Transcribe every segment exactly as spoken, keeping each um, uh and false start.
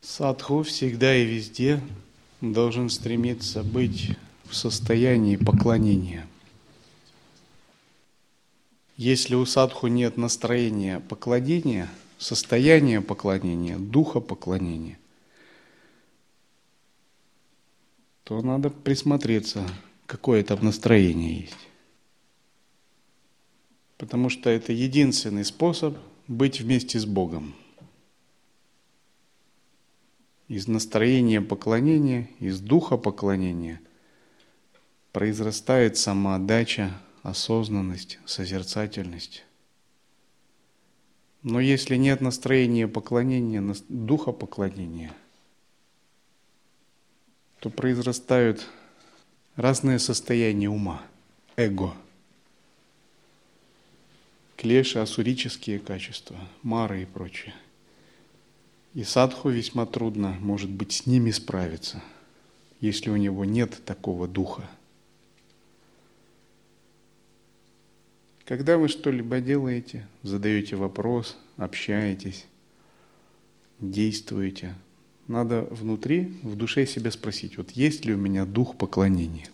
Садху всегда и везде должен стремиться быть в состоянии поклонения. Если у садху нет настроения поклонения, состояния поклонения, духа поклонения, то надо присмотреться, какое там настроение есть. Потому что это единственный способ быть вместе с Богом. Из настроения поклонения, из духа поклонения произрастает самоотдача, осознанность, созерцательность. Но если нет настроения поклонения, духа поклонения, то произрастают разные состояния ума, эго, клеши, асурические качества, мары и прочее. И садху весьма трудно, может быть, с ними справиться, если у него нет такого духа. Когда вы что-либо делаете, задаете вопрос, общаетесь, действуете, надо внутри, в душе себя спросить, вот есть ли у меня дух поклонения?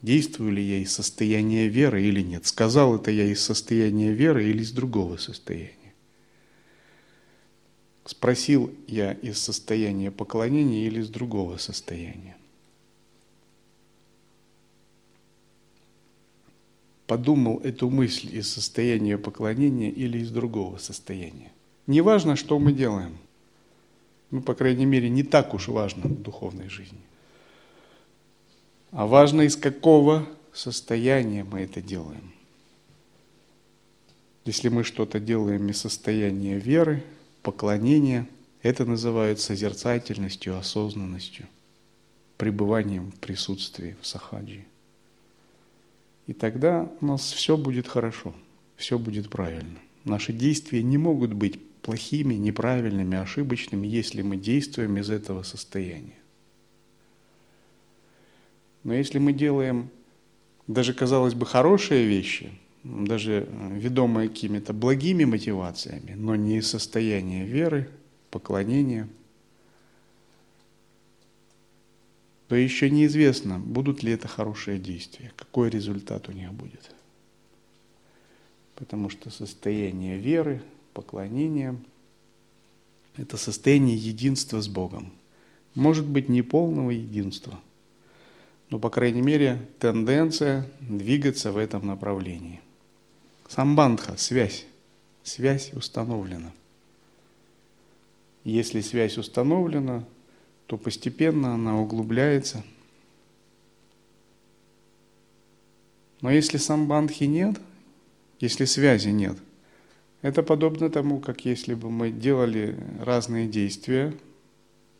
Действую ли я из состояния веры или нет? Сказал это я из состояния веры или из другого состояния? Спросил я из состояния поклонения или из другого состояния. Подумал эту мысль из состояния поклонения или из другого состояния. Не важно, что мы делаем. Ну, по крайней мере, не так уж важно в духовной жизни. А важно, из какого состояния мы это делаем. Если мы что-то делаем из состояния веры, поклонение – это называют созерцательностью, осознанностью, пребыванием в присутствии, в сахаджи. И тогда у нас все будет хорошо, все будет правильно. Наши действия не могут быть плохими, неправильными, ошибочными, если мы действуем из этого состояния. Но если мы делаем даже, казалось бы, хорошие вещи, даже ведомые какими-то благими мотивациями, но не из состояния веры, поклонения, то еще неизвестно, будут ли это хорошие действия, какой результат у них будет. Потому что состояние веры, поклонения – это состояние единства с Богом. Может быть, не полного единства, но, по крайней мере, тенденция двигаться в этом направлении. Самбандха, связь. Связь установлена. Если связь установлена, то постепенно она углубляется. Но если самбандхи нет, если связи нет, это подобно тому, как если бы мы делали разные действия,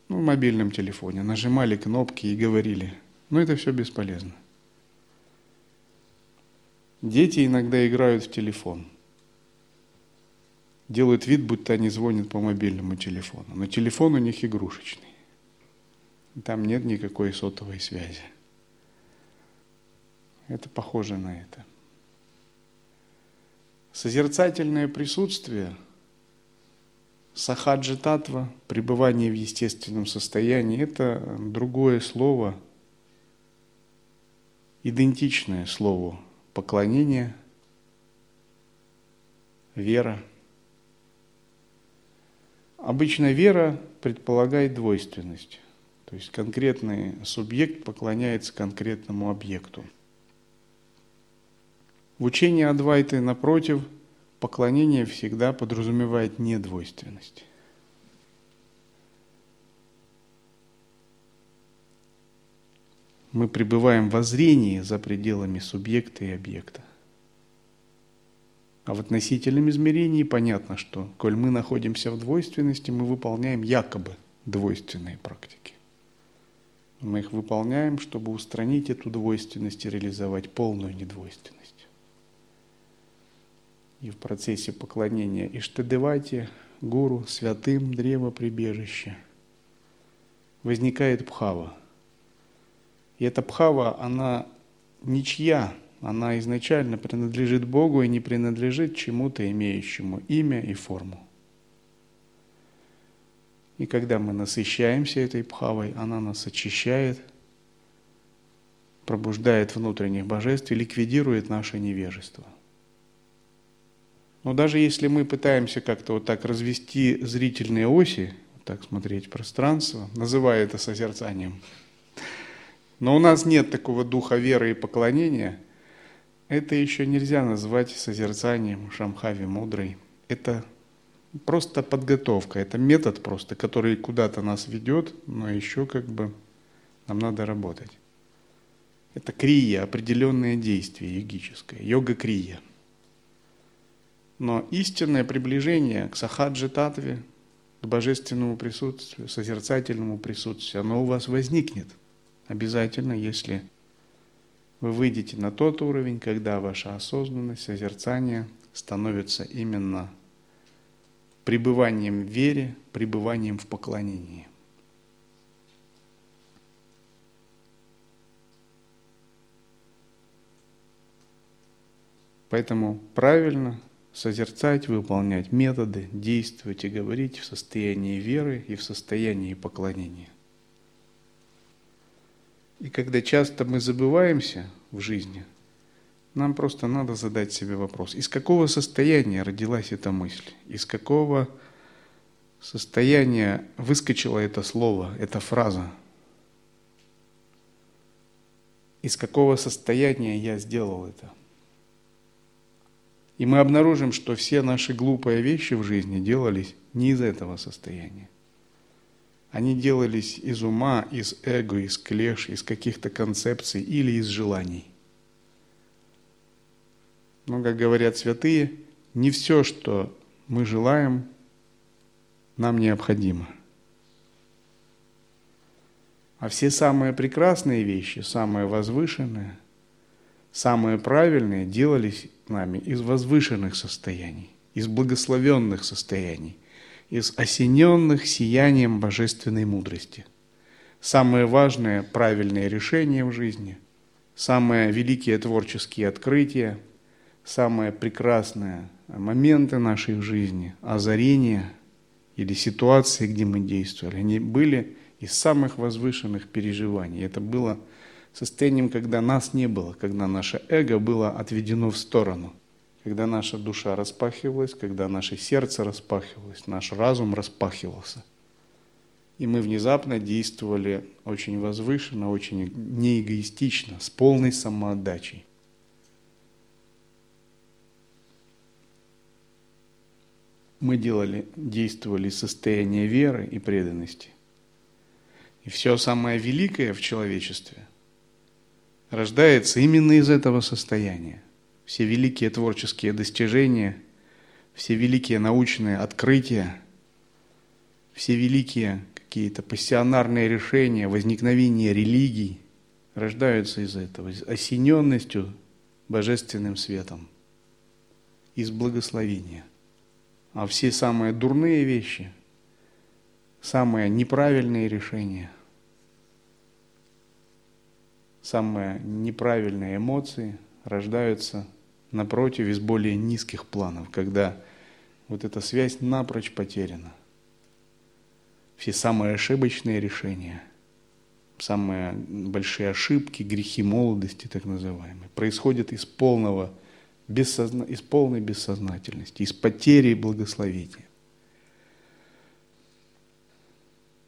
ну, в мобильном телефоне, нажимали кнопки и говорили. Но это все бесполезно. Дети иногда играют в телефон. Делают вид, будто они звонят по мобильному телефону. Но телефон у них игрушечный. Там нет никакой сотовой связи. Это похоже на это. Созерцательное присутствие, сахаджитатва, пребывание в естественном состоянии, это другое слово, идентичное слову. Поклонение, вера. Обычно вера предполагает двойственность. То есть конкретный субъект поклоняется конкретному объекту. В учении Адвайты, напротив, поклонение всегда подразумевает недвойственность. Мы пребываем во зрении за пределами субъекта и объекта. А в относительном измерении понятно, что, коль мы находимся в двойственности, мы выполняем якобы двойственные практики. Мы их выполняем, чтобы устранить эту двойственность и реализовать полную недвойственность. И в процессе поклонения Иштадевате, Гуру, святым, древо прибежище, возникает Пхава. И эта Пхава, она ничья, она изначально принадлежит Богу и не принадлежит чему-то, имеющему имя и форму. И когда мы насыщаемся этой Пхавой, она нас очищает, пробуждает внутренних божеств и ликвидирует наше невежество. Но даже если мы пытаемся как-то вот так развести зрительные оси, вот так смотреть пространство, называя это созерцанием, но у нас нет такого духа веры и поклонения, это еще нельзя назвать созерцанием, шамхави-мудрой. Это просто подготовка, это метод просто, который куда-то нас ведет, но еще как бы нам надо работать. Это крия, определенное действие йогическое, йога-крия. Но истинное приближение к сахаджитатве, к божественному присутствию, созерцательному присутствию, оно у вас возникнет обязательно, если вы выйдете на тот уровень, когда ваша осознанность, созерцание становится именно пребыванием в вере, пребыванием в поклонении. Поэтому правильно созерцать, выполнять методы, действовать и говорить в состоянии веры и в состоянии поклонения. И когда часто мы забываемся в жизни, нам просто надо задать себе вопрос, из какого состояния родилась эта мысль, из какого состояния выскочило это слово, эта фраза, из какого состояния я сделал это. И мы обнаружим, что все наши глупые вещи в жизни делались не из этого состояния. Они делались из ума, из эго, из клеш, из каких-то концепций или из желаний. Но, как говорят святые, не все, что мы желаем, нам необходимо. А все самые прекрасные вещи, самые возвышенные, самые правильные делались нами из возвышенных состояний, из благословенных состояний, из осененных сиянием божественной мудрости. Самые важные правильные решения в жизни, самые великие творческие открытия, самые прекрасные моменты нашей жизни, озарения или ситуации, где мы действовали, они были из самых возвышенных переживаний. Это было состоянием, когда нас не было, когда наше эго было отведено в сторону, когда наша душа распахивалась, когда наше сердце распахивалось, наш разум распахивался. И мы внезапно действовали очень возвышенно, очень неэгоистично, с полной самоотдачей. Мы делали, действовали из состояния веры и преданности. И все самое великое в человечестве рождается именно из этого состояния. Все великие творческие достижения, все великие научные открытия, все великие какие-то пассионарные решения, возникновение религий рождаются из этого, с осененностью божественным светом, из благословения. А все самые дурные вещи, самые неправильные решения, самые неправильные эмоции рождаются, напротив, из более низких планов, когда вот эта связь напрочь потеряна. Все самые ошибочные решения, самые большие ошибки, грехи молодости, так называемые, происходят из полного Бессозна... из полной бессознательности, из потери благословения.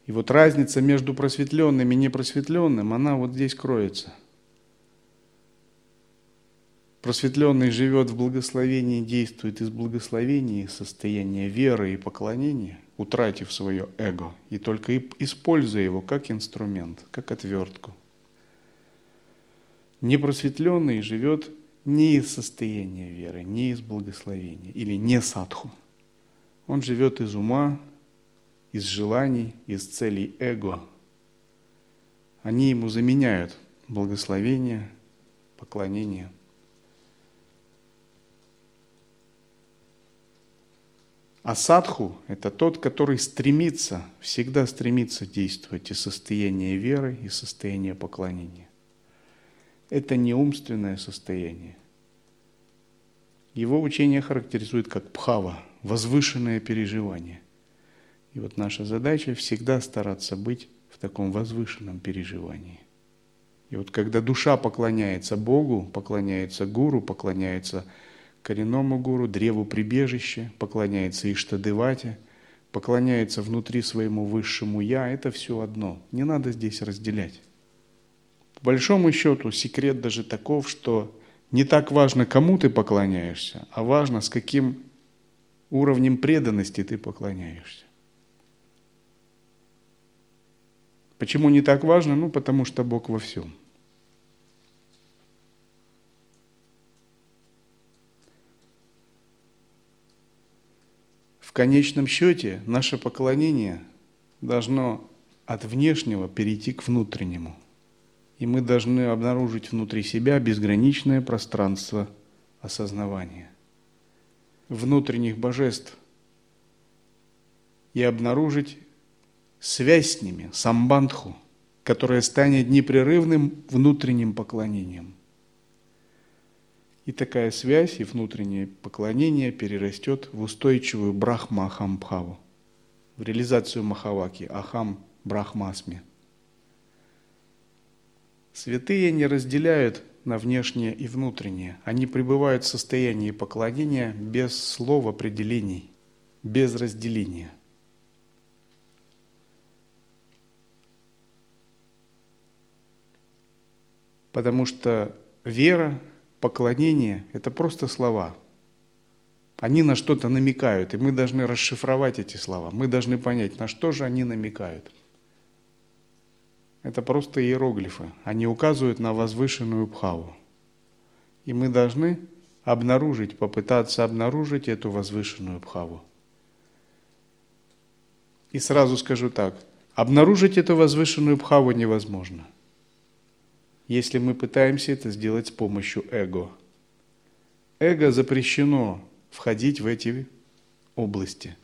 И вот разница между просветленным и непросветленным, она вот здесь кроется. Просветленный живет в благословении, действует из благословения, из состояния веры и поклонения, утратив свое эго, и только используя его как инструмент, как отвертку. Непросветленный живет не из состояния веры, не из благословения или не садху. Он живет из ума, из желаний, из целей эго. Они ему заменяют благословение, поклонение. А садху – это тот, который стремится, всегда стремится действовать из состояния веры и состояния поклонения. Это не умственное состояние. Его учение характеризует как пхава, возвышенное переживание. И вот наша задача всегда стараться быть в таком возвышенном переживании. И вот когда душа поклоняется Богу, поклоняется Гуру, поклоняется коренному Гуру, древу прибежища, поклоняется Иштадевате, поклоняется внутри своему высшему Я, это все одно. Не надо здесь разделять. По большому счету, секрет даже таков, что не так важно, кому ты поклоняешься, а важно, с каким уровнем преданности ты поклоняешься. Почему не так важно? Ну, потому что Бог во всем. В конечном счете, наше поклонение должно от внешнего перейти к внутреннему. И мы должны обнаружить внутри себя безграничное пространство осознавания внутренних божеств и обнаружить связь с ними, самбандху, которая станет непрерывным внутренним поклонением. И такая связь и внутреннее поклонение перерастет в устойчивую брахма-ахам-бхаву, в реализацию махаваки, ахам-брахма-асми. Святые не разделяют на внешнее и внутреннее. Они пребывают в состоянии поклонения без слов определений, без разделения. Потому что вера, поклонение – это просто слова. Они на что-то намекают, и мы должны расшифровать эти слова. Мы должны понять, на что же они намекают. Это просто иероглифы. Они указывают на возвышенную пхаву. И мы должны обнаружить, попытаться обнаружить эту возвышенную пхаву. И сразу скажу так. Обнаружить эту возвышенную пхаву невозможно, если мы пытаемся это сделать с помощью эго. Эго запрещено входить в эти области.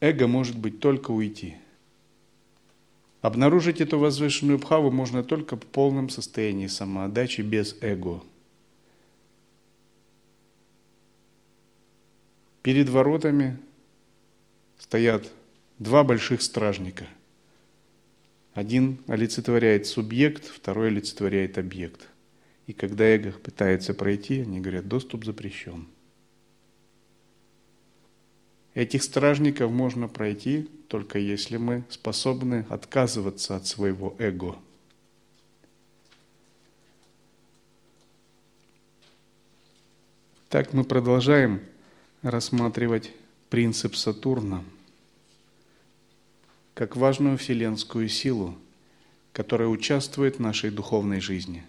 Эго может быть только уйти. Обнаружить эту возвышенную бхаву можно только в полном состоянии самоотдачи, без эго. Перед воротами стоят два больших стражника. Один олицетворяет субъект, второй олицетворяет объект. И когда эго пытается пройти, они говорят, доступ запрещен. Этих стражников можно пройти, только если мы способны отказываться от своего эго. Так мы продолжаем рассматривать принцип Сатурна как важную вселенскую силу, которая участвует в нашей духовной жизни.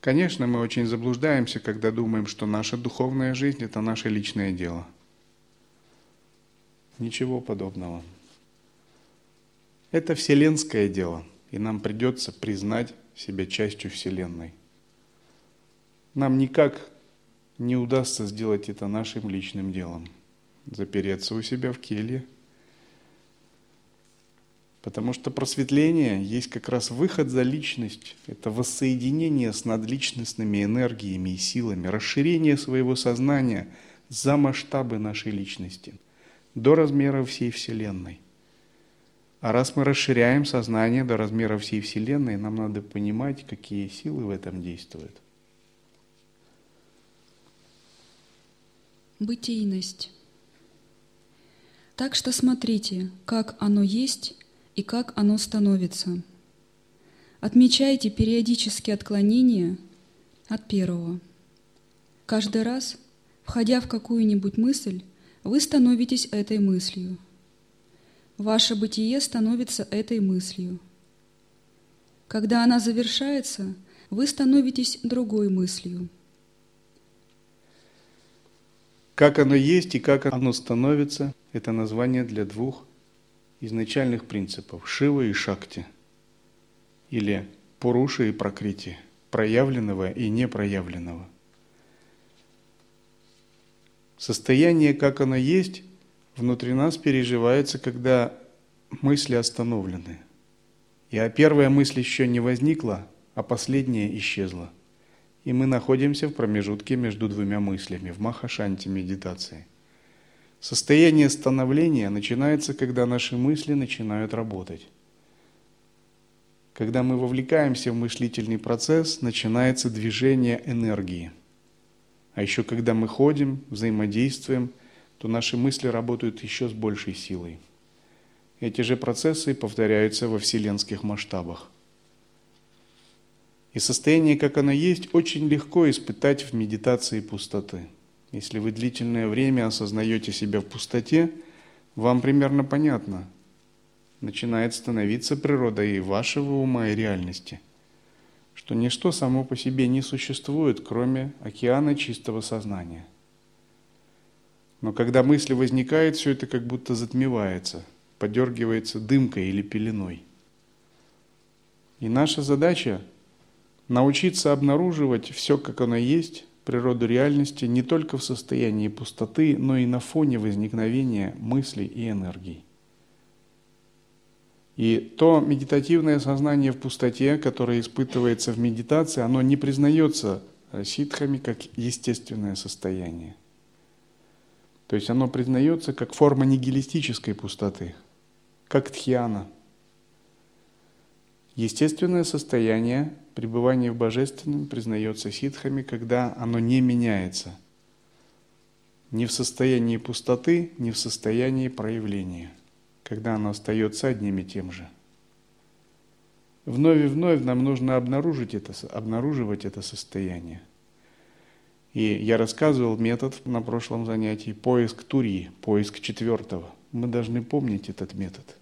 Конечно, мы очень заблуждаемся, когда думаем, что наша духовная жизнь – это наше личное дело. Ничего подобного. Это вселенское дело, и нам придется признать себя частью Вселенной. Нам никак не удастся сделать это нашим личным делом, запереться у себя в келье. Потому что просветление есть как раз выход за личность. Это воссоединение с надличностными энергиями и силами, расширение своего сознания за масштабы нашей личности, до размера всей Вселенной. А раз мы расширяем сознание до размера всей Вселенной, нам надо понимать, какие силы в этом действуют. Бытийность. Так что смотрите, как оно есть и как оно становится. Отмечайте периодически отклонения от первого. Каждый раз, входя в какую-нибудь мысль, вы становитесь этой мыслью. Ваше бытие становится этой мыслью. Когда она завершается, вы становитесь другой мыслью. Как оно есть и как оно становится – это название для двух изначальных принципов – Шивы и Шакти, или Пуруши и Пракрити, проявленного и непроявленного. Состояние, как оно есть, внутри нас переживается, когда мысли остановлены. И первая мысль еще не возникла, а последняя исчезла. И мы находимся в промежутке между двумя мыслями, в маха-шанти медитации. Состояние становления начинается, когда наши мысли начинают работать. Когда мы вовлекаемся в мыслительный процесс, начинается движение энергии. А еще когда мы ходим, взаимодействуем, то наши мысли работают еще с большей силой. Эти же процессы повторяются во вселенских масштабах. И состояние, как оно есть, очень легко испытать в медитации пустоты. Если вы длительное время осознаете себя в пустоте, вам примерно понятно. Начинает становиться природа и вашего ума, и реальности. Что ничто само по себе не существует, кроме океана чистого сознания. Но когда мысль возникает, все это как будто затмевается, подергивается дымкой или пеленой. И наша задача – научиться обнаруживать все, как оно есть, природу реальности, не только в состоянии пустоты, но и на фоне возникновения мыслей и энергий. И то медитативное сознание в пустоте, которое испытывается в медитации, оно не признается сиддхами как естественное состояние. То есть оно признается как форма нигилистической пустоты, как дхьяна. Естественное состояние пребывания в божественном признается сиддхами, когда оно не меняется. Ни в состоянии пустоты, ни в состоянии проявления. Когда оно остается одним и тем же. Вновь и вновь нам нужно обнаружить это, обнаруживать это состояние. И я рассказывал метод на прошлом занятии, поиск Турьи, поиск четвертого. Мы должны помнить этот метод.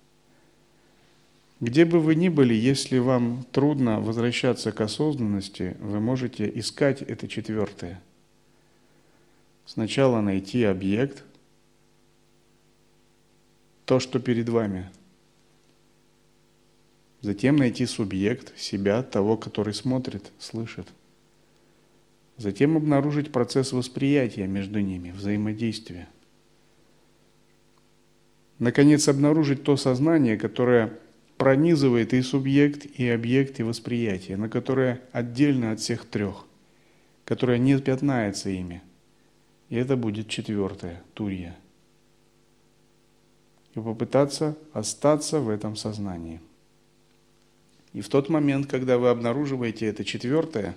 Где бы вы ни были, если вам трудно возвращаться к осознанности, вы можете искать это четвертое. Сначала найти объект, то, что перед вами. Затем найти субъект, себя, того, который смотрит, слышит. Затем обнаружить процесс восприятия между ними, взаимодействия. Наконец, обнаружить то сознание, которое пронизывает и субъект, и объект, и восприятие, но которое отдельно от всех трех, которое не пятнается ими. И это будет четвертое, Турья. И попытаться остаться в этом сознании. И в тот момент, когда вы обнаруживаете это четвертое,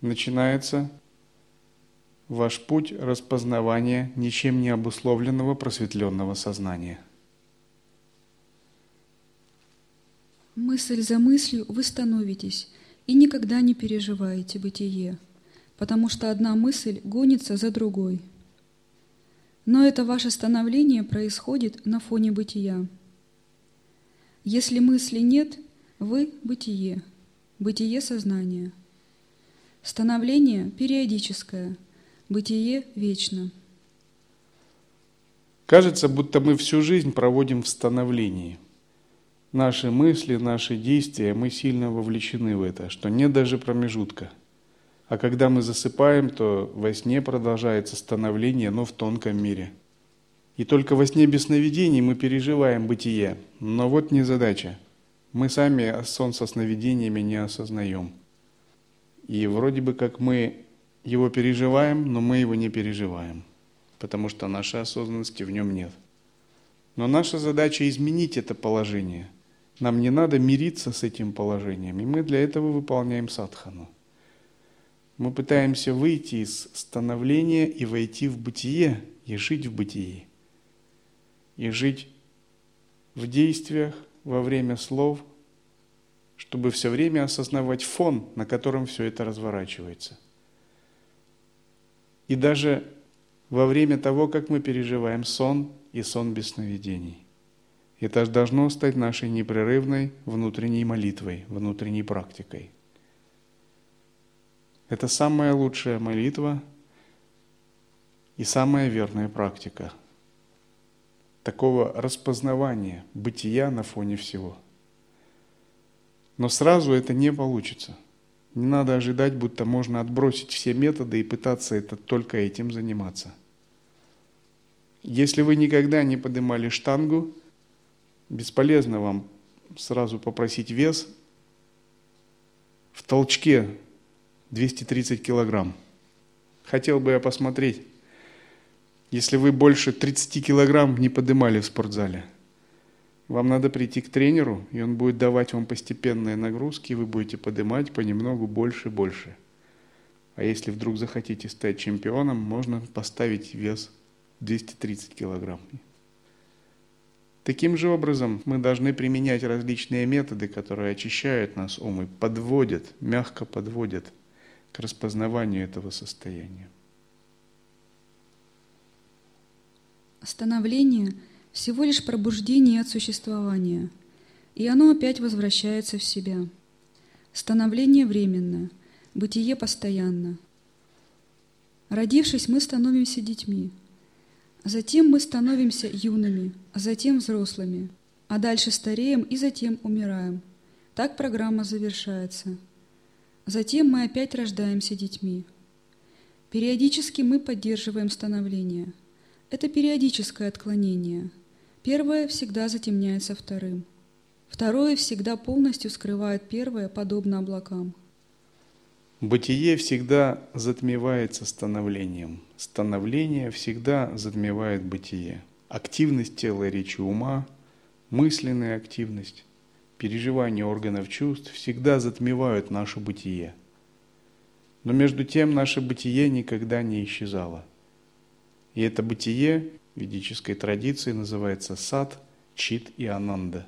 начинается ваш путь распознавания ничем не обусловленного просветленного сознания. Мысль за мыслью вы становитесь и никогда не переживаете бытие, потому что одна мысль гонится за другой. Но это ваше становление происходит на фоне бытия. Если мысли нет, вы – бытие, бытие сознания. Становление периодическое, бытие вечно. Кажется, будто мы всю жизнь проводим в становлении. Наши мысли, наши действия, мы сильно вовлечены в это, что нет даже промежутка. А когда мы засыпаем, то во сне продолжается становление, но в тонком мире. И только во сне без сновидений мы переживаем бытие. Но вот незадача. Мы сами сон со сновидениями не осознаем. И вроде бы как мы его переживаем, но мы его не переживаем, потому что нашей осознанности в нем нет. Но наша задача изменить это положение. Нам не надо мириться с этим положением, и мы для этого выполняем садхану. Мы пытаемся выйти из становления и войти в бытие, и жить в бытии. И жить в действиях, во время слов, чтобы все время осознавать фон, на котором все это разворачивается. И даже во время того, как мы переживаем сон и сон без сновидений. Это должно стать нашей непрерывной внутренней молитвой, внутренней практикой. Это самая лучшая молитва и самая верная практика такого распознавания бытия на фоне всего. Но сразу это не получится. Не надо ожидать, будто можно отбросить все методы и пытаться это, только этим заниматься. Если вы никогда не поднимали штангу, бесполезно вам сразу попросить вес в толчке двести тридцать килограмм. Хотел бы я посмотреть, если вы больше тридцать килограмм не поднимали в спортзале. Вам надо прийти к тренеру, и он будет давать вам постепенные нагрузки, и вы будете поднимать понемногу больше и больше. А если вдруг захотите стать чемпионом, можно поставить вес двести тридцать килограмм. Таким же образом мы должны применять различные методы, которые очищают нас ум и подводят, мягко подводят к распознаванию этого состояния. Становление – всего лишь пробуждение от существования, и оно опять возвращается в себя. Становление временно, бытие постоянно. Родившись, мы становимся детьми. Затем мы становимся юными, затем взрослыми, а дальше стареем и затем умираем. Так программа завершается. Затем мы опять рождаемся детьми. Периодически мы поддерживаем становление. Это периодическое отклонение. Первое всегда затемняется вторым. Второе всегда полностью скрывает первое, подобно облакам. Бытие всегда затмевается становлением. Становление всегда затмевает бытие. Активность тела и речи ума, мысленная активность, переживания органов чувств всегда затмевают наше бытие. Но между тем наше бытие никогда не исчезало. И это бытие в ведической традиции называется сат, чит и ананда.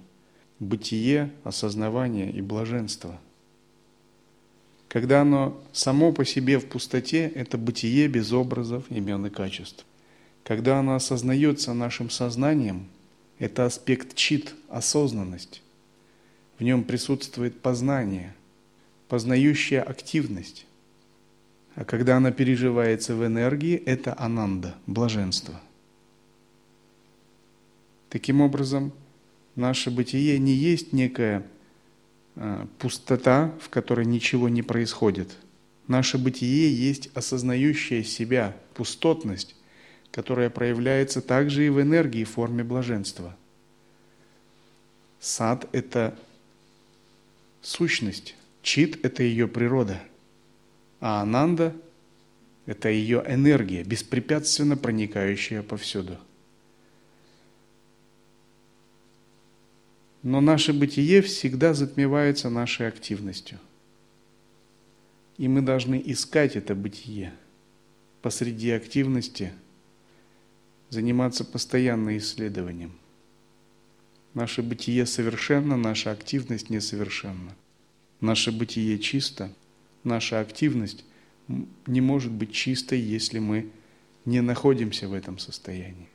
Бытие, осознавание и блаженство. Когда оно само по себе в пустоте, это бытие без образов, имен и качеств. Когда оно осознается нашим сознанием, это аспект чит, осознанность. В нем присутствует познание, познающая активность. А когда она переживается в энергии, это ананда, блаженство. Таким образом, наше бытие не есть некое пустота, в которой ничего не происходит. Наше бытие есть осознающая себя пустотность, которая проявляется также и в энергии в форме блаженства. Сад – это сущность, чит – это ее природа, а ананда – это ее энергия, беспрепятственно проникающая повсюду. Но наше бытие всегда затмевается нашей активностью. И мы должны искать это бытие посреди активности, заниматься постоянно исследованием. Наше бытие совершенно, наша активность несовершенна. Наше бытие чисто, наша активность не может быть чистой, если мы не находимся в этом состоянии.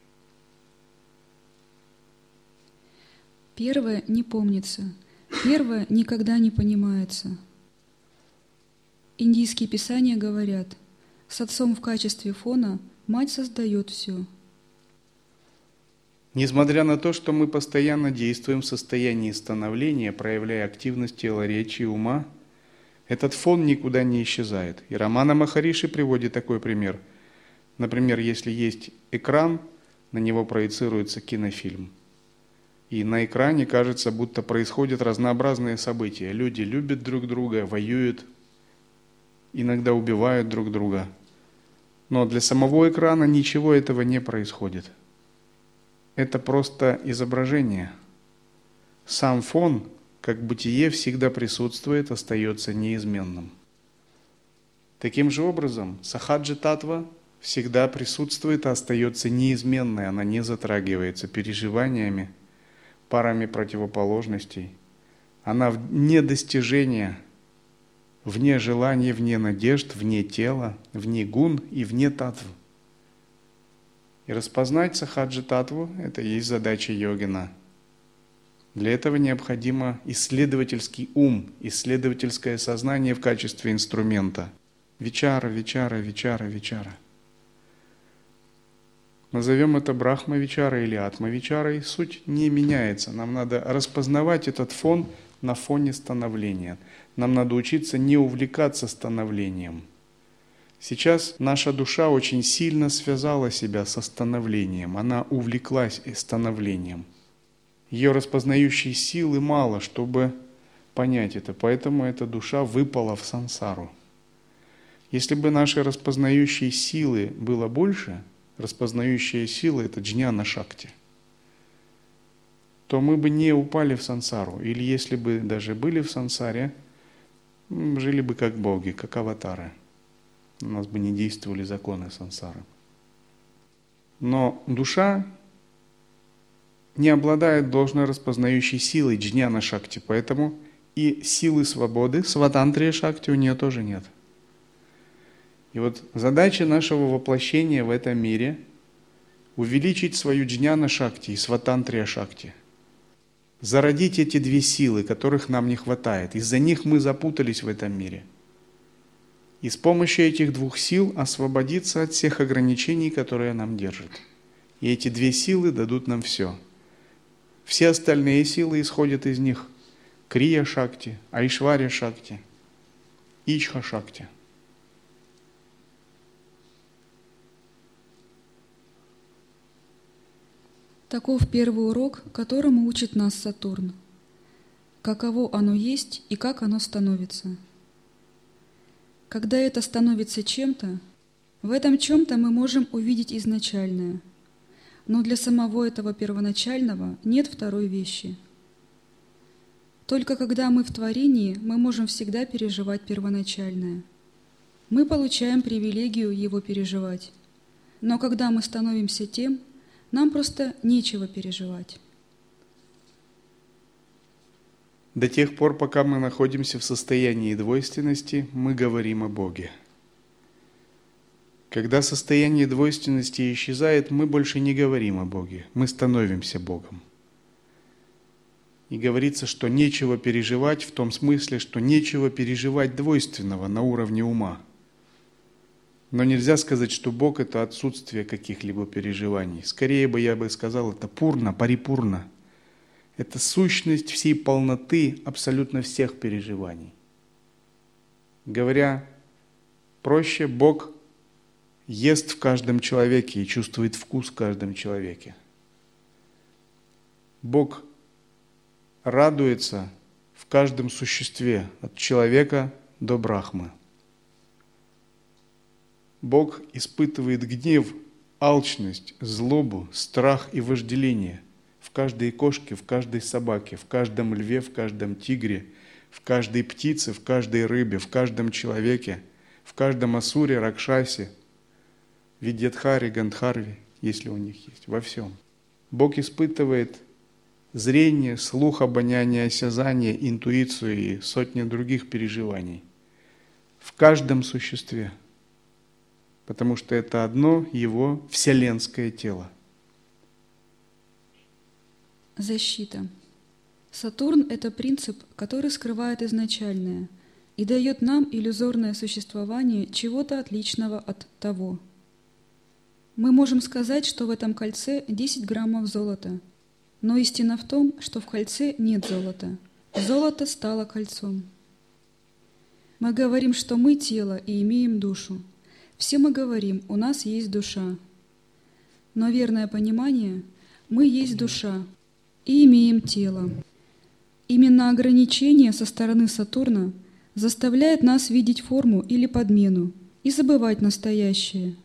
Первое не помнится, первое никогда не понимается. Индийские писания говорят, с отцом в качестве фона мать создает все. Несмотря на то, что мы постоянно действуем в состоянии становления, проявляя активность тела, речи и ума, этот фон никуда не исчезает. И Романа Махариши приводит такой пример. Например, если есть экран, на него проецируется кинофильм. И на экране кажется, будто происходят разнообразные события. Люди любят друг друга, воюют, иногда убивают друг друга. Но для самого экрана ничего этого не происходит. Это просто изображение. Сам фон, как бытие, всегда присутствует, остается неизменным. Таким же образом, сахаджитатва всегда присутствует, а остается неизменной. Она не затрагивается переживаниями, парами противоположностей. Она вне достижения, вне желания, вне надежд, вне тела, вне гун и вне татв. И распознать сахаджи-татву – это и есть задача йогина. Для этого необходимо исследовательский ум, исследовательское сознание в качестве инструмента. Вичара, вичара, вичара, вичара. Назовем это брахма-вичара или атма-вичарой, суть не меняется. Нам надо распознавать этот фон на фоне становления. Нам надо учиться не увлекаться становлением. Сейчас наша душа очень сильно связала себя со становлением. Она увлеклась становлением. Ее распознающей силы мало, чтобы понять это. Поэтому эта душа выпала в сансару. Если бы нашей распознающей силы было больше, распознающая сила – это джняна-шакти, то мы бы не упали в сансару. Или если бы даже были в сансаре, жили бы как боги, как аватары. У нас бы не действовали законы сансары. Но душа не обладает должной распознающей силой джняна-шакти, поэтому и силы свободы, сватантрия-шакти у нее тоже нет. И вот задача нашего воплощения в этом мире – увеличить свою джняна-шакти и сватантрия-шакти. Зародить эти две силы, которых нам не хватает. Из-за них мы запутались в этом мире. И с помощью этих двух сил освободиться от всех ограничений, которые нам держат. И эти две силы дадут нам все. Все остальные силы исходят из них. Крия-шакти, айшвария-шакти, ичха-шакти. Таков первый урок, которому учит нас Сатурн. Каково оно есть и как оно становится. Когда это становится чем-то, в этом чем-то мы можем увидеть изначальное. Но для самого этого первоначального нет второй вещи. Только когда мы в творении, мы можем всегда переживать первоначальное. Мы получаем привилегию его переживать. Но когда мы становимся тем, нам просто нечего переживать. До тех пор, пока мы находимся в состоянии двойственности, мы говорим о Боге. Когда состояние двойственности исчезает, мы больше не говорим о Боге, мы становимся Богом. И говорится, что нечего переживать в том смысле, что нечего переживать двойственного на уровне ума. Но нельзя сказать, что Бог – это отсутствие каких-либо переживаний. Скорее бы я бы сказал, это пурна, парипурна. Это сущность всей полноты абсолютно всех переживаний. Говоря проще, Бог ест в каждом человеке и чувствует вкус в каждом человеке. Бог радуется в каждом существе, от человека до брахмы. Бог испытывает гнев, алчность, злобу, страх и вожделение в каждой кошке, в каждой собаке, в каждом льве, в каждом тигре, в каждой птице, в каждой рыбе, в каждом человеке, в каждом асуре, ракшасе, видьядхаре, гандхарве, если у них есть, во всем. Бог испытывает зрение, слух, обоняние, осязание, интуицию и сотни других переживаний в каждом существе. Потому что это одно его вселенское тело. Защита. Сатурн – это принцип, который скрывает изначальное и дает нам иллюзорное существование чего-то отличного от того. Мы можем сказать, что в этом кольце десять граммов золота, но истина в том, что в кольце нет золота. Золото стало кольцом. Мы говорим, что мы тело и имеем душу. Все мы говорим, у нас есть душа. Но верное понимание – мы есть душа и имеем тело. Именно ограничение со стороны Сатурна заставляет нас видеть форму или подмену и забывать настоящее.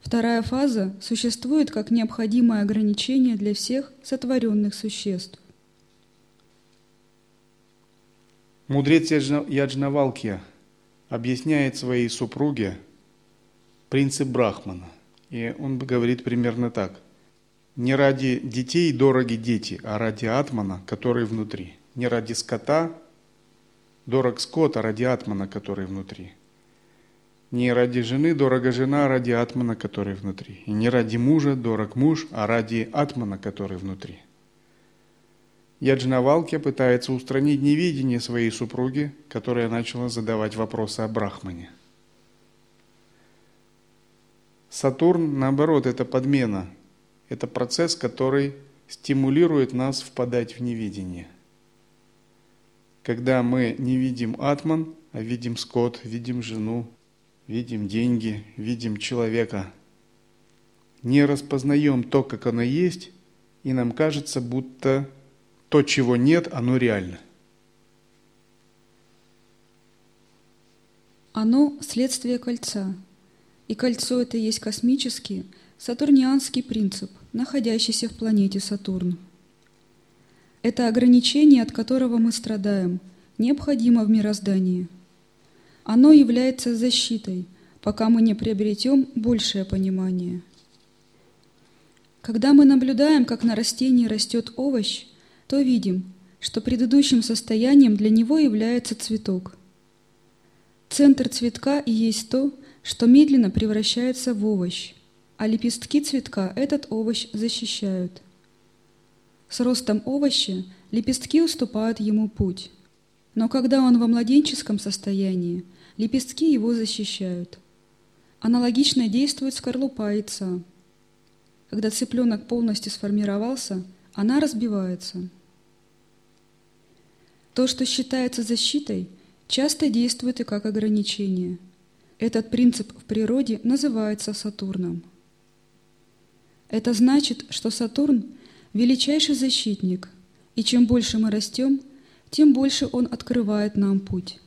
Вторая фаза существует как необходимое ограничение для всех сотворенных существ. Мудрец Яджнавалкья объясняет своей супруге принцип Брахмана. И он говорит примерно так. Не ради детей дороги дети, а ради Атмана, который внутри. Не ради скота дорог скот, а ради Атмана, который внутри. Не ради жены дорога жена, а ради Атмана, который внутри. И не ради мужа дорог муж, а ради Атмана, который внутри. Яджнавалкья пытается устранить неведение своей супруги, которая начала задавать вопросы о Брахмане. Сатурн, наоборот, это подмена. Это процесс, который стимулирует нас впадать в неведение. Когда мы не видим атман, а видим скот, видим жену, видим деньги, видим человека, не распознаем то, как оно есть, и нам кажется, будто то, чего нет, оно реально. Оно – следствие кольца. И кольцо – это есть космический, сатурнианский принцип, находящийся в планете Сатурн. Это ограничение, от которого мы страдаем, необходимо в мироздании. Оно является защитой, пока мы не приобретем большее понимание. Когда мы наблюдаем, как на растении растет овощ, то видим, что предыдущим состоянием для него является цветок. Центр цветка и есть то, что медленно превращается в овощ, а лепестки цветка этот овощ защищают. С ростом овоща лепестки уступают ему путь, но когда он во младенческом состоянии, лепестки его защищают. Аналогично действует скорлупа яйца. Когда цыпленок полностью сформировался, она разбивается. То, что считается защитой, часто действует и как ограничение. Этот принцип в природе называется Сатурном. Это значит, что Сатурн – величайший защитник, и чем больше мы растем, тем больше он открывает нам путь.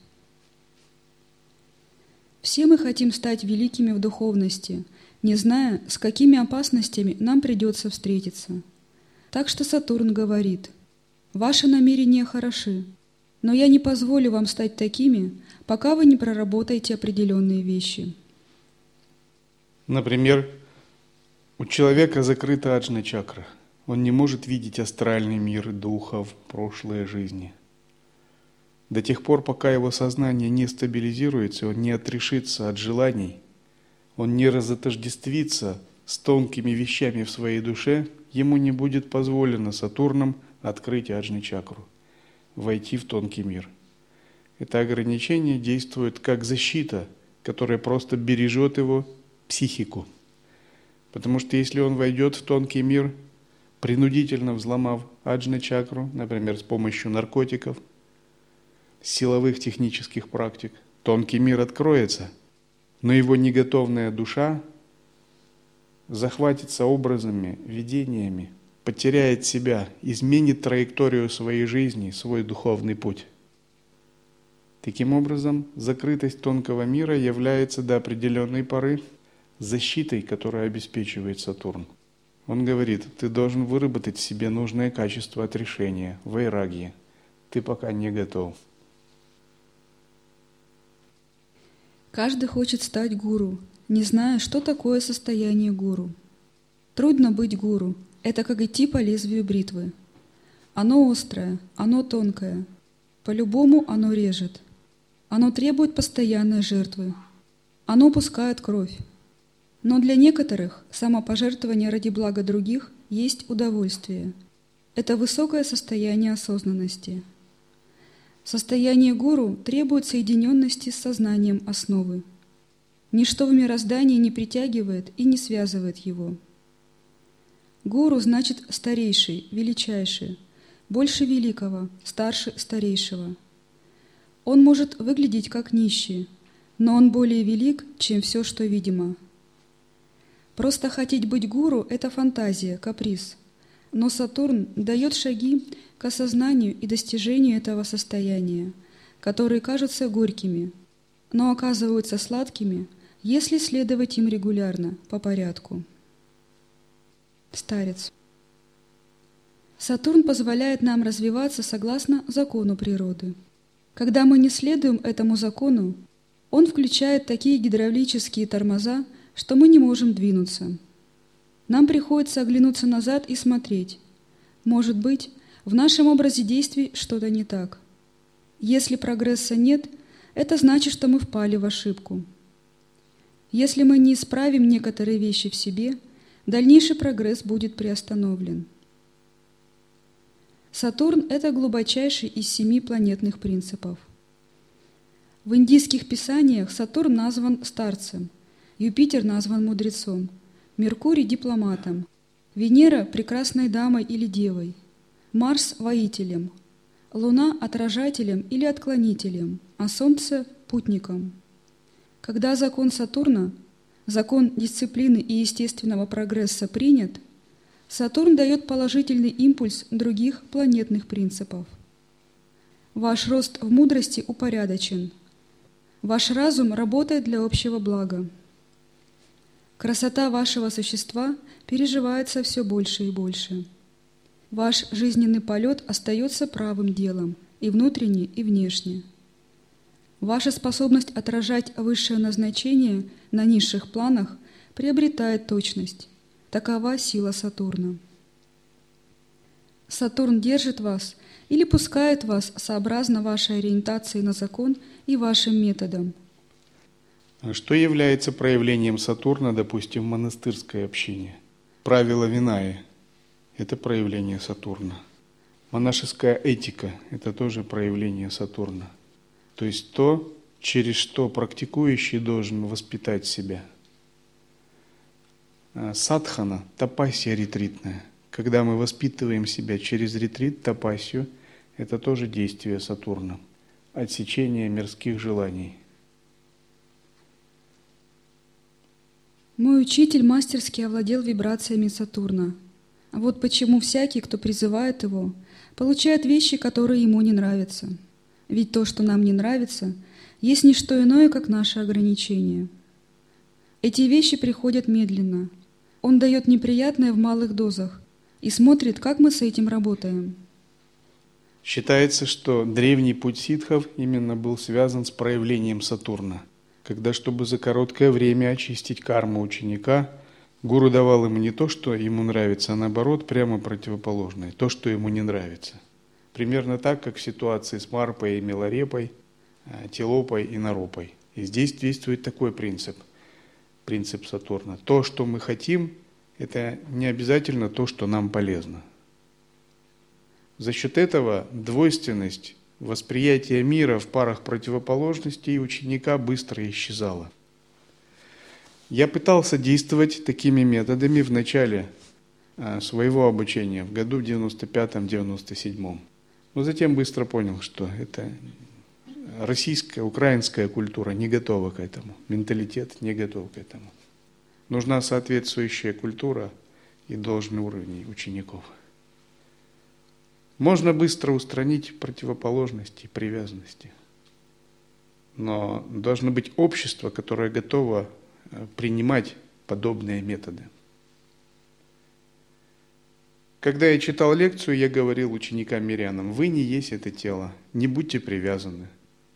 Все мы хотим стать великими в духовности, не зная, с какими опасностями нам придется встретиться. Так что Сатурн говорит: «Ваши намерения хороши, но я не позволю вам стать такими, пока вы не проработаете определенные вещи». Например, у человека закрыта аджна-чакра. Он не может видеть астральный мир, духов, прошлые жизни. До тех пор, пока его сознание не стабилизируется, он не отрешится от желаний, он не разотождествится с тонкими вещами в своей душе, ему не будет позволено Сатурном открыть аджна-чакру, войти в тонкий мир. Это ограничение действует как защита, которая просто бережет его психику. Потому что если он войдет в тонкий мир, принудительно взломав аджна-чакру, например, с помощью наркотиков, силовых технических практик, тонкий мир откроется, но его неготовная душа захватится образами, видениями, потеряет себя, изменит траекторию своей жизни, свой духовный путь. Таким образом, закрытость тонкого мира является до определенной поры защитой, которую обеспечивает Сатурн. Он говорит: ты должен выработать в себе нужное качество отрешения, вайрагьи. Ты пока не готов. Каждый хочет стать гуру, не зная, что такое состояние гуру. Трудно быть гуру. Это как идти по лезвию бритвы. Оно острое, оно тонкое. По-любому оно режет. Оно требует постоянной жертвы. Оно пускает кровь. Но для некоторых самопожертвование ради блага других есть удовольствие. Это высокое состояние осознанности. Состояние гуру требует соединенности с сознанием основы. Ничто в мироздании не притягивает и не связывает его. Гуру значит старейший, величайший, больше великого, старше старейшего. Он может выглядеть как нищий, но он более велик, чем все, что видимо. Просто хотеть быть гуру – это фантазия, каприз. Но Сатурн дает шаги к осознанию и достижению этого состояния, которые кажутся горькими, но оказываются сладкими, если следовать им регулярно, по порядку. Старец. Сатурн позволяет нам развиваться согласно закону природы. Когда мы не следуем этому закону, он включает такие гидравлические тормоза, что мы не можем двинуться. Нам приходится оглянуться назад и смотреть. Может быть, в нашем образе действий что-то не так. Если прогресса нет, это значит, что мы впали в ошибку. Если мы не исправим некоторые вещи в себе, дальнейший прогресс будет приостановлен. Сатурн – это глубочайший из семи планетных принципов. В индийских писаниях Сатурн назван старцем, Юпитер назван мудрецом, Меркурий – дипломатом, Венера – прекрасной дамой или девой, Марс – воителем, Луна – отражателем или отклонителем, а Солнце – путником. Когда закон Сатурна, закон дисциплины и естественного прогресса принят, Сатурн дает положительный импульс других планетных принципов. Ваш рост в мудрости упорядочен. Ваш разум работает для общего блага. Красота вашего существа переживается все больше и больше. Ваш жизненный полет остается правым делом и внутренне, и внешне. Ваша способность отражать высшее назначение на низших планах приобретает точность. Такова сила Сатурна. Сатурн держит вас или пускает вас сообразно вашей ориентации на закон и вашим методам. Что является проявлением Сатурна, допустим, монастырское общение? Правила Винаи – это проявление Сатурна. Монашеская этика – это тоже проявление Сатурна. То есть то, через что практикующий должен воспитать себя. Садхана – тапасия ретритная. Когда мы воспитываем себя через ретрит, тапасию, это тоже действие Сатурна. Отсечение мирских желаний. Мой учитель мастерски овладел вибрациями Сатурна. А вот почему всякий, кто призывает его, получает вещи, которые ему не нравятся. Ведь то, что нам не нравится, есть не что иное, как наши ограничения. Эти вещи приходят медленно. Он дает неприятное в малых дозах и смотрит, как мы с этим работаем. Считается, что древний путь ситхов именно был связан с проявлением Сатурна, когда, чтобы за короткое время очистить карму ученика, гуру давал ему не то, что ему нравится, а наоборот, прямо противоположное, то, что ему не нравится. Примерно так, как в ситуации с Марпой и Миларепой, Телопой и Наропой. И здесь действует такой принцип, принцип Сатурна. То, что мы хотим, это не обязательно то, что нам полезно. За счет этого двойственность восприятия мира в парах противоположностей ученика быстро исчезала. Я пытался действовать такими методами в начале своего обучения, в году в девяносто пятом — девяносто седьмом. Но затем быстро понял, что это российская, украинская культура не готова к этому, менталитет не готов к этому. Нужна соответствующая культура и должный уровень учеников. Можно быстро устранить противоположности, привязанности. Но должно быть общество, которое готово принимать подобные методы. Когда я читал лекцию, я говорил ученикам-мирянам: вы не есть это тело, не будьте привязаны.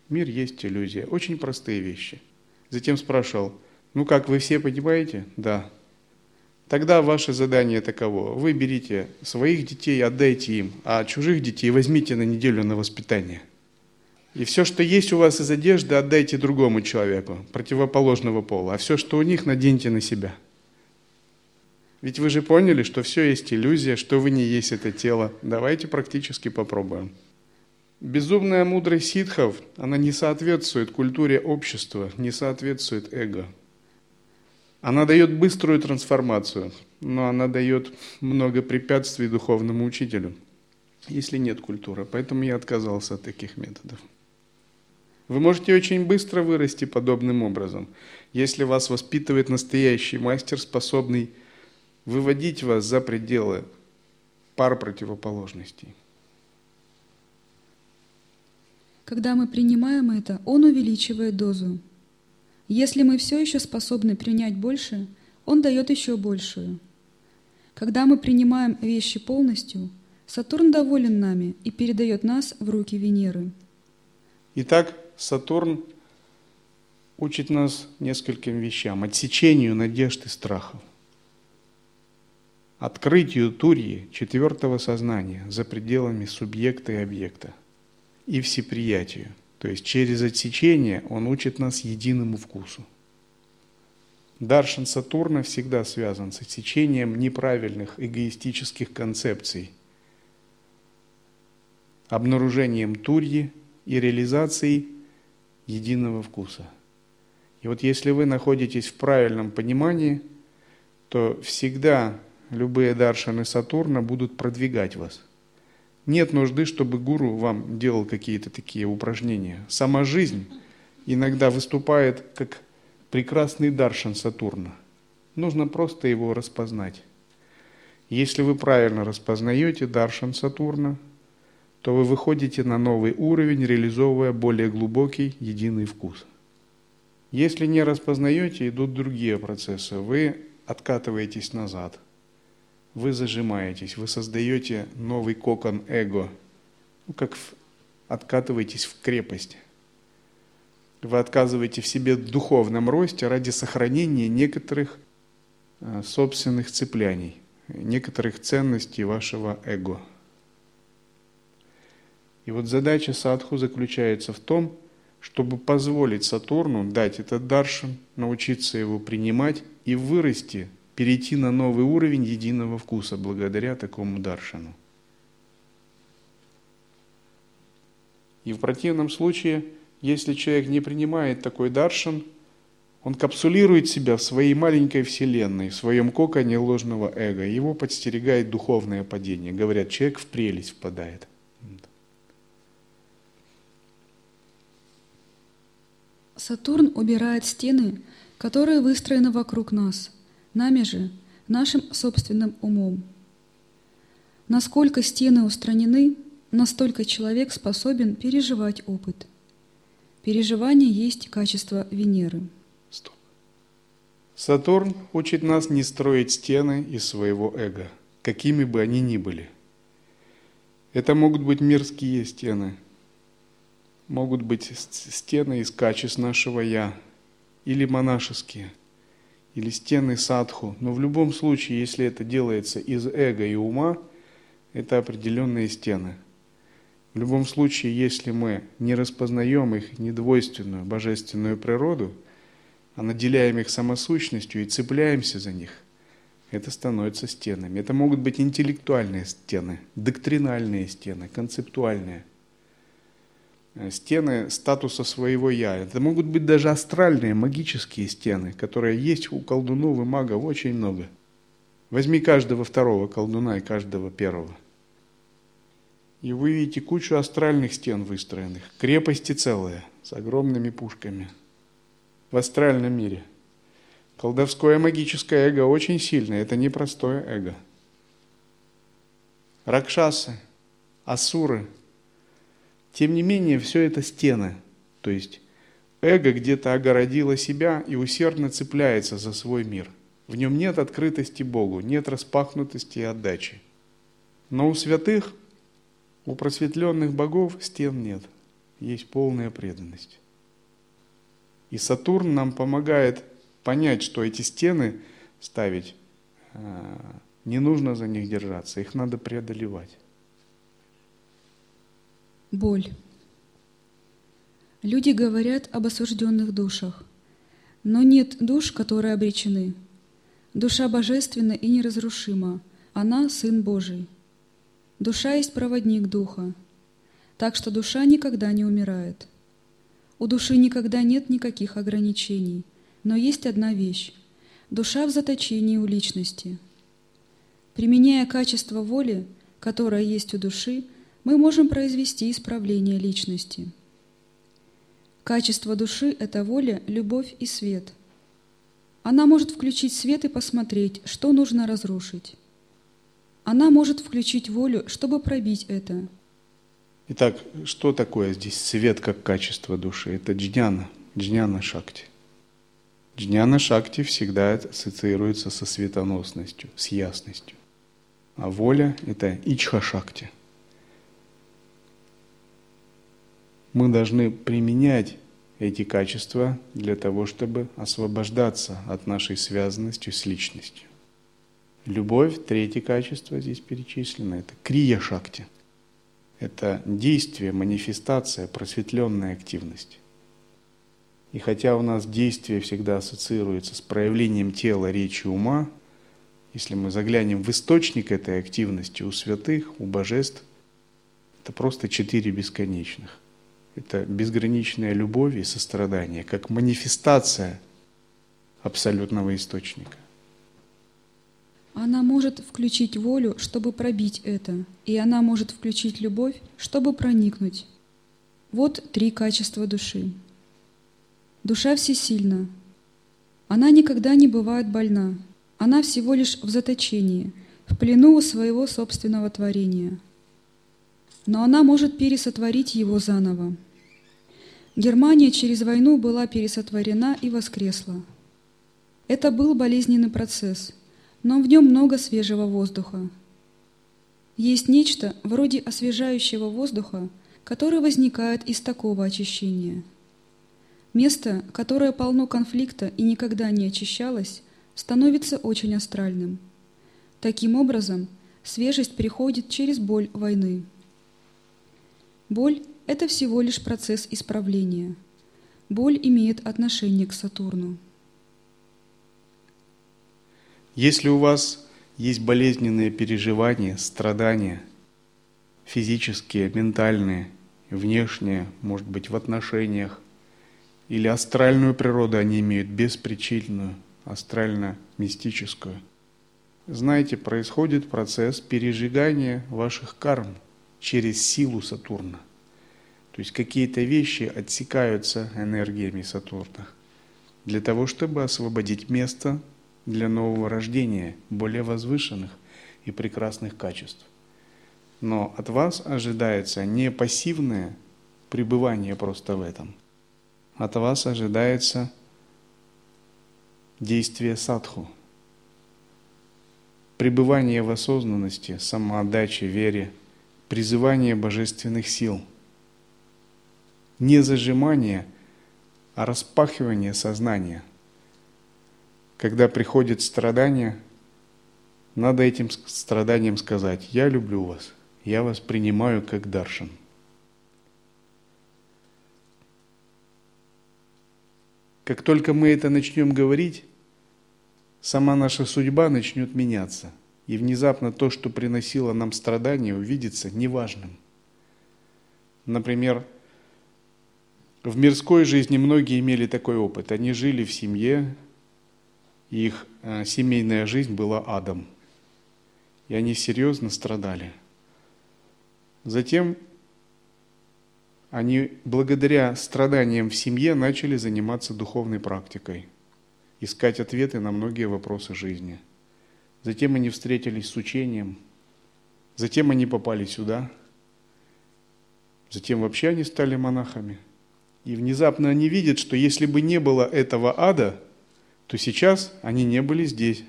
Мир есть иллюзия. Очень простые вещи. Затем спрашивал: ну как, вы все понимаете? Да. Тогда ваше задание таково. Вы берите своих детей, отдайте им, а чужих детей возьмите на неделю на воспитание. И все, что есть у вас из одежды, отдайте другому человеку, противоположного пола, а все, что у них, наденьте на себя. Ведь вы же поняли, что все есть иллюзия, что вы не есть это тело. Давайте практически попробуем. Безумная мудрость ситхов, она не соответствует культуре общества, не соответствует эго. Она дает быструю трансформацию, но она дает много препятствий духовному учителю, если нет культуры. Поэтому я отказался от таких методов. Вы можете очень быстро вырасти подобным образом, если вас воспитывает настоящий мастер, способный выводить вас за пределы пар противоположностей. Когда мы принимаем это, он увеличивает дозу. Если мы все еще способны принять больше, он дает еще большую. Когда мы принимаем вещи полностью, Сатурн доволен нами и передает нас в руки Венеры. Итак, Сатурн учит нас нескольким вещам: отсечению надежд и страхов, открытию Турьи, четвертого сознания, за пределами субъекта и объекта, и всеприятию. То есть через отсечение он учит нас единому вкусу. Даршан Сатурна всегда связан с отсечением неправильных эгоистических концепций, обнаружением турьи и реализацией единого вкуса. И вот если вы находитесь в правильном понимании, то всегда любые даршаны Сатурна будут продвигать вас. Нет нужды, чтобы гуру вам делал какие-то такие упражнения. Сама жизнь иногда выступает как прекрасный даршан Сатурна. Нужно просто его распознать. Если вы правильно распознаете даршан Сатурна, то вы выходите на новый уровень, реализовывая более глубокий единый вкус. Если не распознаете, идут другие процессы. Вы откатываетесь назад, вы зажимаетесь, вы создаете новый кокон эго, ну, как в, откатываетесь в крепость. Вы отказываете в себе в духовном росте ради сохранения некоторых э, собственных цепляний, некоторых ценностей вашего эго. И вот задача садху заключается в том, чтобы позволить Сатурну дать этот даршан, научиться его принимать и вырасти, перейти на новый уровень единого вкуса благодаря такому даршану. И в противном случае, если человек не принимает такой даршан, он капсулирует себя в своей маленькой вселенной, в своем коконе ложного эго. Его подстерегает духовное падение. Говорят, человек в прелесть впадает. Сатурн убирает стены, которые выстроены вокруг нас, нами же, нашим собственным умом. Насколько стены устранены, настолько человек способен переживать опыт. Переживание есть качество Венеры. Стоп. Сатурн учит нас не строить стены из своего эго, какими бы они ни были. Это могут быть мирские стены, могут быть стены из качеств нашего «я», или монашеские, или стены садху. Но в любом случае, если это делается из эго и ума, это определенные стены. В любом случае, если мы не распознаем их недвойственную божественную природу, а наделяем их самосущностью и цепляемся за них, это становится стенами. Это могут быть интеллектуальные стены, доктринальные стены, концептуальные. Стены статуса своего «я». Это могут быть даже астральные, магические стены, которые есть у колдунов и магов очень много. Возьми каждого второго колдуна и каждого первого. И вы видите кучу астральных стен выстроенных, крепости целые, с огромными пушками. В астральном мире. Колдовское магическое эго очень сильное, это непростое эго. Ракшасы, асуры. Тем не менее, все это стены, то есть эго где-то огородило себя и усердно цепляется за свой мир. В нем нет открытости Богу, нет распахнутости и отдачи. Но у святых, у просветленных богов стен нет, есть полная преданность. И Сатурн нам помогает понять, что эти стены ставить, не нужно за них держаться, их надо преодолевать. Боль. Люди говорят об осужденных душах, но нет душ, которые обречены. Душа божественна и неразрушима, она – Сын Божий. Душа есть проводник Духа, так что душа никогда не умирает. У души никогда нет никаких ограничений, но есть одна вещь – душа в заточении у личности. Применяя качество воли, которое есть у души, мы можем произвести исправление личности. Качество души – это воля, любовь и свет. Она может включить свет и посмотреть, что нужно разрушить. Она может включить волю, чтобы пробить это. Итак, что такое здесь свет как качество души? Это джняна, джняна-шакти. Джняна-шакти всегда ассоциируется со светоносностью, с ясностью. А воля – это ичха-шакти. Мы должны применять эти качества для того, чтобы освобождаться от нашей связанности с личностью. Любовь, третье качество здесь перечислено, это крия-шакти. Это действие, манифестация, просветленная активность. И хотя у нас действие всегда ассоциируется с проявлением тела, речи, ума, если мы заглянем в источник этой активности у святых, у божеств, это просто четыре бесконечных. Это безграничная любовь и сострадание, как манифестация абсолютного источника. Она может включить волю, чтобы пробить это, и она может включить любовь, чтобы проникнуть. Вот три качества души. Душа всесильна. Она никогда не бывает больна. Она всего лишь в заточении, в плену у своего собственного творения. Но она может пересотворить его заново. Германия через войну была пересотворена и воскресла. Это был болезненный процесс, но в нем много свежего воздуха. Есть нечто вроде освежающего воздуха, который возникает из такого очищения. Место, которое полно конфликта и никогда не очищалось, становится очень астральным. Таким образом, свежесть приходит через боль войны. Боль – это всего лишь процесс исправления. Боль имеет отношение к Сатурну. Если у вас есть болезненные переживания, страдания, физические, ментальные, внешние, может быть, в отношениях, или астральную природу они имеют, беспричинную, астрально-мистическую, знаете, происходит процесс пережигания ваших карм через силу Сатурна. То есть какие-то вещи отсекаются энергиями Сатурна для того, чтобы освободить место для нового рождения, более возвышенных и прекрасных качеств. Но от вас ожидается не пассивное пребывание просто в этом. От вас ожидается действие садху, пребывание в осознанности, самоотдаче, вере, призывание божественных сил, не зажимание, а распахивание сознания. Когда приходит страдание, надо этим страданием сказать: «Я люблю вас, я вас принимаю как даршан». Как только мы это начнем говорить, сама наша судьба начнет меняться, и внезапно то, что приносило нам страдания, увидится неважным. Например, в мирской жизни многие имели такой опыт. Они жили в семье, их семейная жизнь была адом, и они серьезно страдали. Затем они, благодаря страданиям в семье, начали заниматься духовной практикой, искать ответы на многие вопросы жизни. Затем они встретились с учением, затем они попали сюда, затем вообще они стали монахами. И внезапно они видят, что если бы не было этого ада, то сейчас они не были здесь.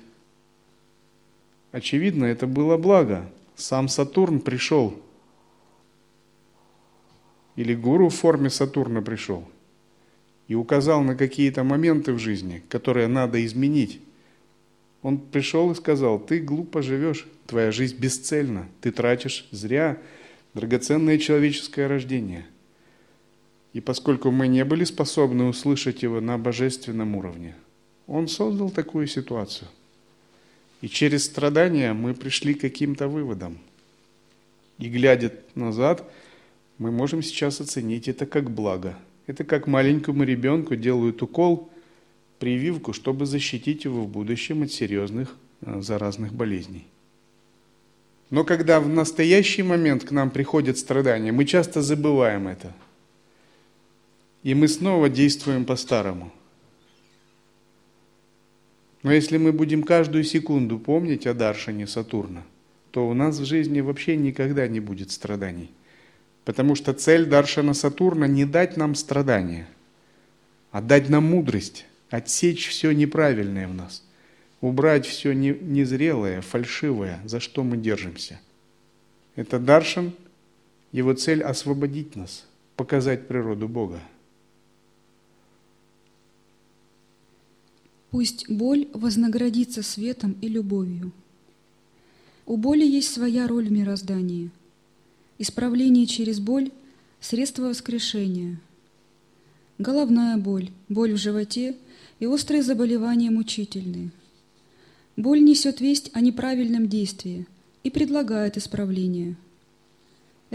Очевидно, это было благо. Сам Сатурн пришел. Или гуру в форме Сатурна пришел и указал на какие-то моменты в жизни, которые надо изменить. Он пришел и сказал: ты глупо живешь, твоя жизнь бесцельна, ты тратишь зря драгоценное человеческое рождение. И поскольку мы не были способны услышать его на божественном уровне, он создал такую ситуацию. И через страдания мы пришли к каким-то выводам. И, глядя назад, мы можем сейчас оценить это как благо. Это как маленькому ребенку делают укол, прививку, чтобы защитить его в будущем от серьезных заразных болезней. Но когда в настоящий момент к нам приходят страдания, мы часто забываем это. И мы снова действуем по-старому. Но если мы будем каждую секунду помнить о даршане Сатурна, то у нас в жизни вообще никогда не будет страданий. Потому что цель даршана Сатурна – не дать нам страдания, а дать нам мудрость, отсечь все неправильное в нас, убрать все незрелое, фальшивое, за что мы держимся. Это даршан, его цель – освободить нас, показать природу Бога. Пусть боль вознаградится светом и любовью. У боли есть своя роль в мироздании. Исправление через боль – средство воскрешения. Головная боль, боль в животе и острые заболевания мучительны. Боль несет весть о неправильном действии и предлагает исправление.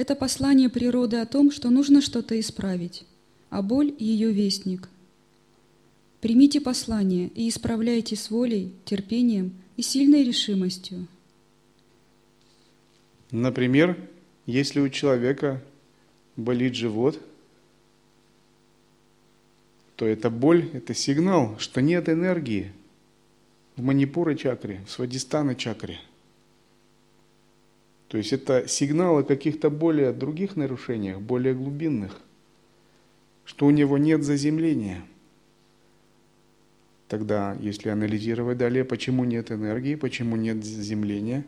Это послание природы о том, что нужно что-то исправить, а боль – ее вестник. Примите послание и исправляйте с волей, терпением и сильной решимостью. Например, если у человека болит живот, то эта боль – это сигнал, что нет энергии в манипура-чакре, в свадистана-чакре. То есть это сигналы каких-то более других нарушениях, более глубинных, что у него нет заземления. Тогда, если анализировать далее, почему нет энергии, почему нет заземления,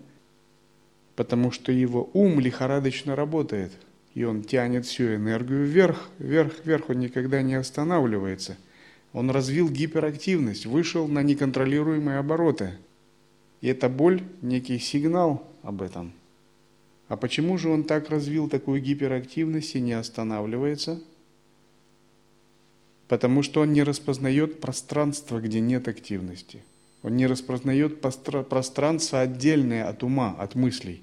потому что его ум лихорадочно работает, и он тянет всю энергию вверх, вверх, вверх, он никогда не останавливается. Он развил гиперактивность, вышел на неконтролируемые обороты. И эта боль – некий сигнал об этом. А почему же он так развил такую гиперактивность и не останавливается? Потому что он не распознает пространство, где нет активности. Он не распознает пространство отдельное от ума, от мыслей.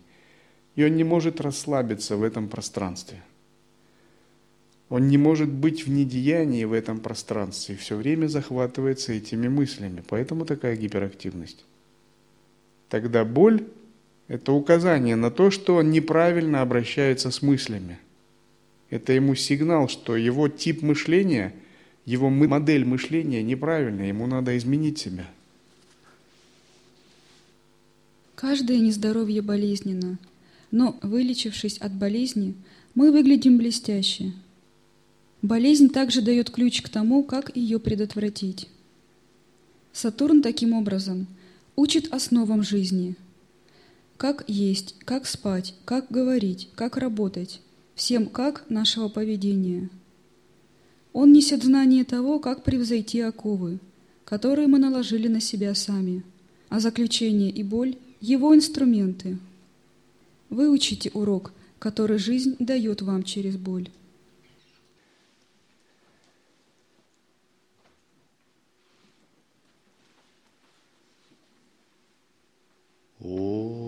И он не может расслабиться в этом пространстве. Он не может быть в недеянии в этом пространстве, все время захватывается этими мыслями. Поэтому такая гиперактивность. Тогда боль – это указание на то, что он неправильно обращается с мыслями. Это ему сигнал, что его тип мышления, его модель мышления неправильная, ему надо изменить себя. Каждое нездоровье болезненно, но, вылечившись от болезни, мы выглядим блестяще. Болезнь также дает ключ к тому, как ее предотвратить. Сатурн таким образом учит основам жизни. Как есть, как спать, как говорить, как работать, всем «как» нашего поведения. Он несет знание того, как превзойти оковы, которые мы наложили на себя сами, а заключение и боль – его инструменты. Выучите урок, который жизнь дает вам через боль. О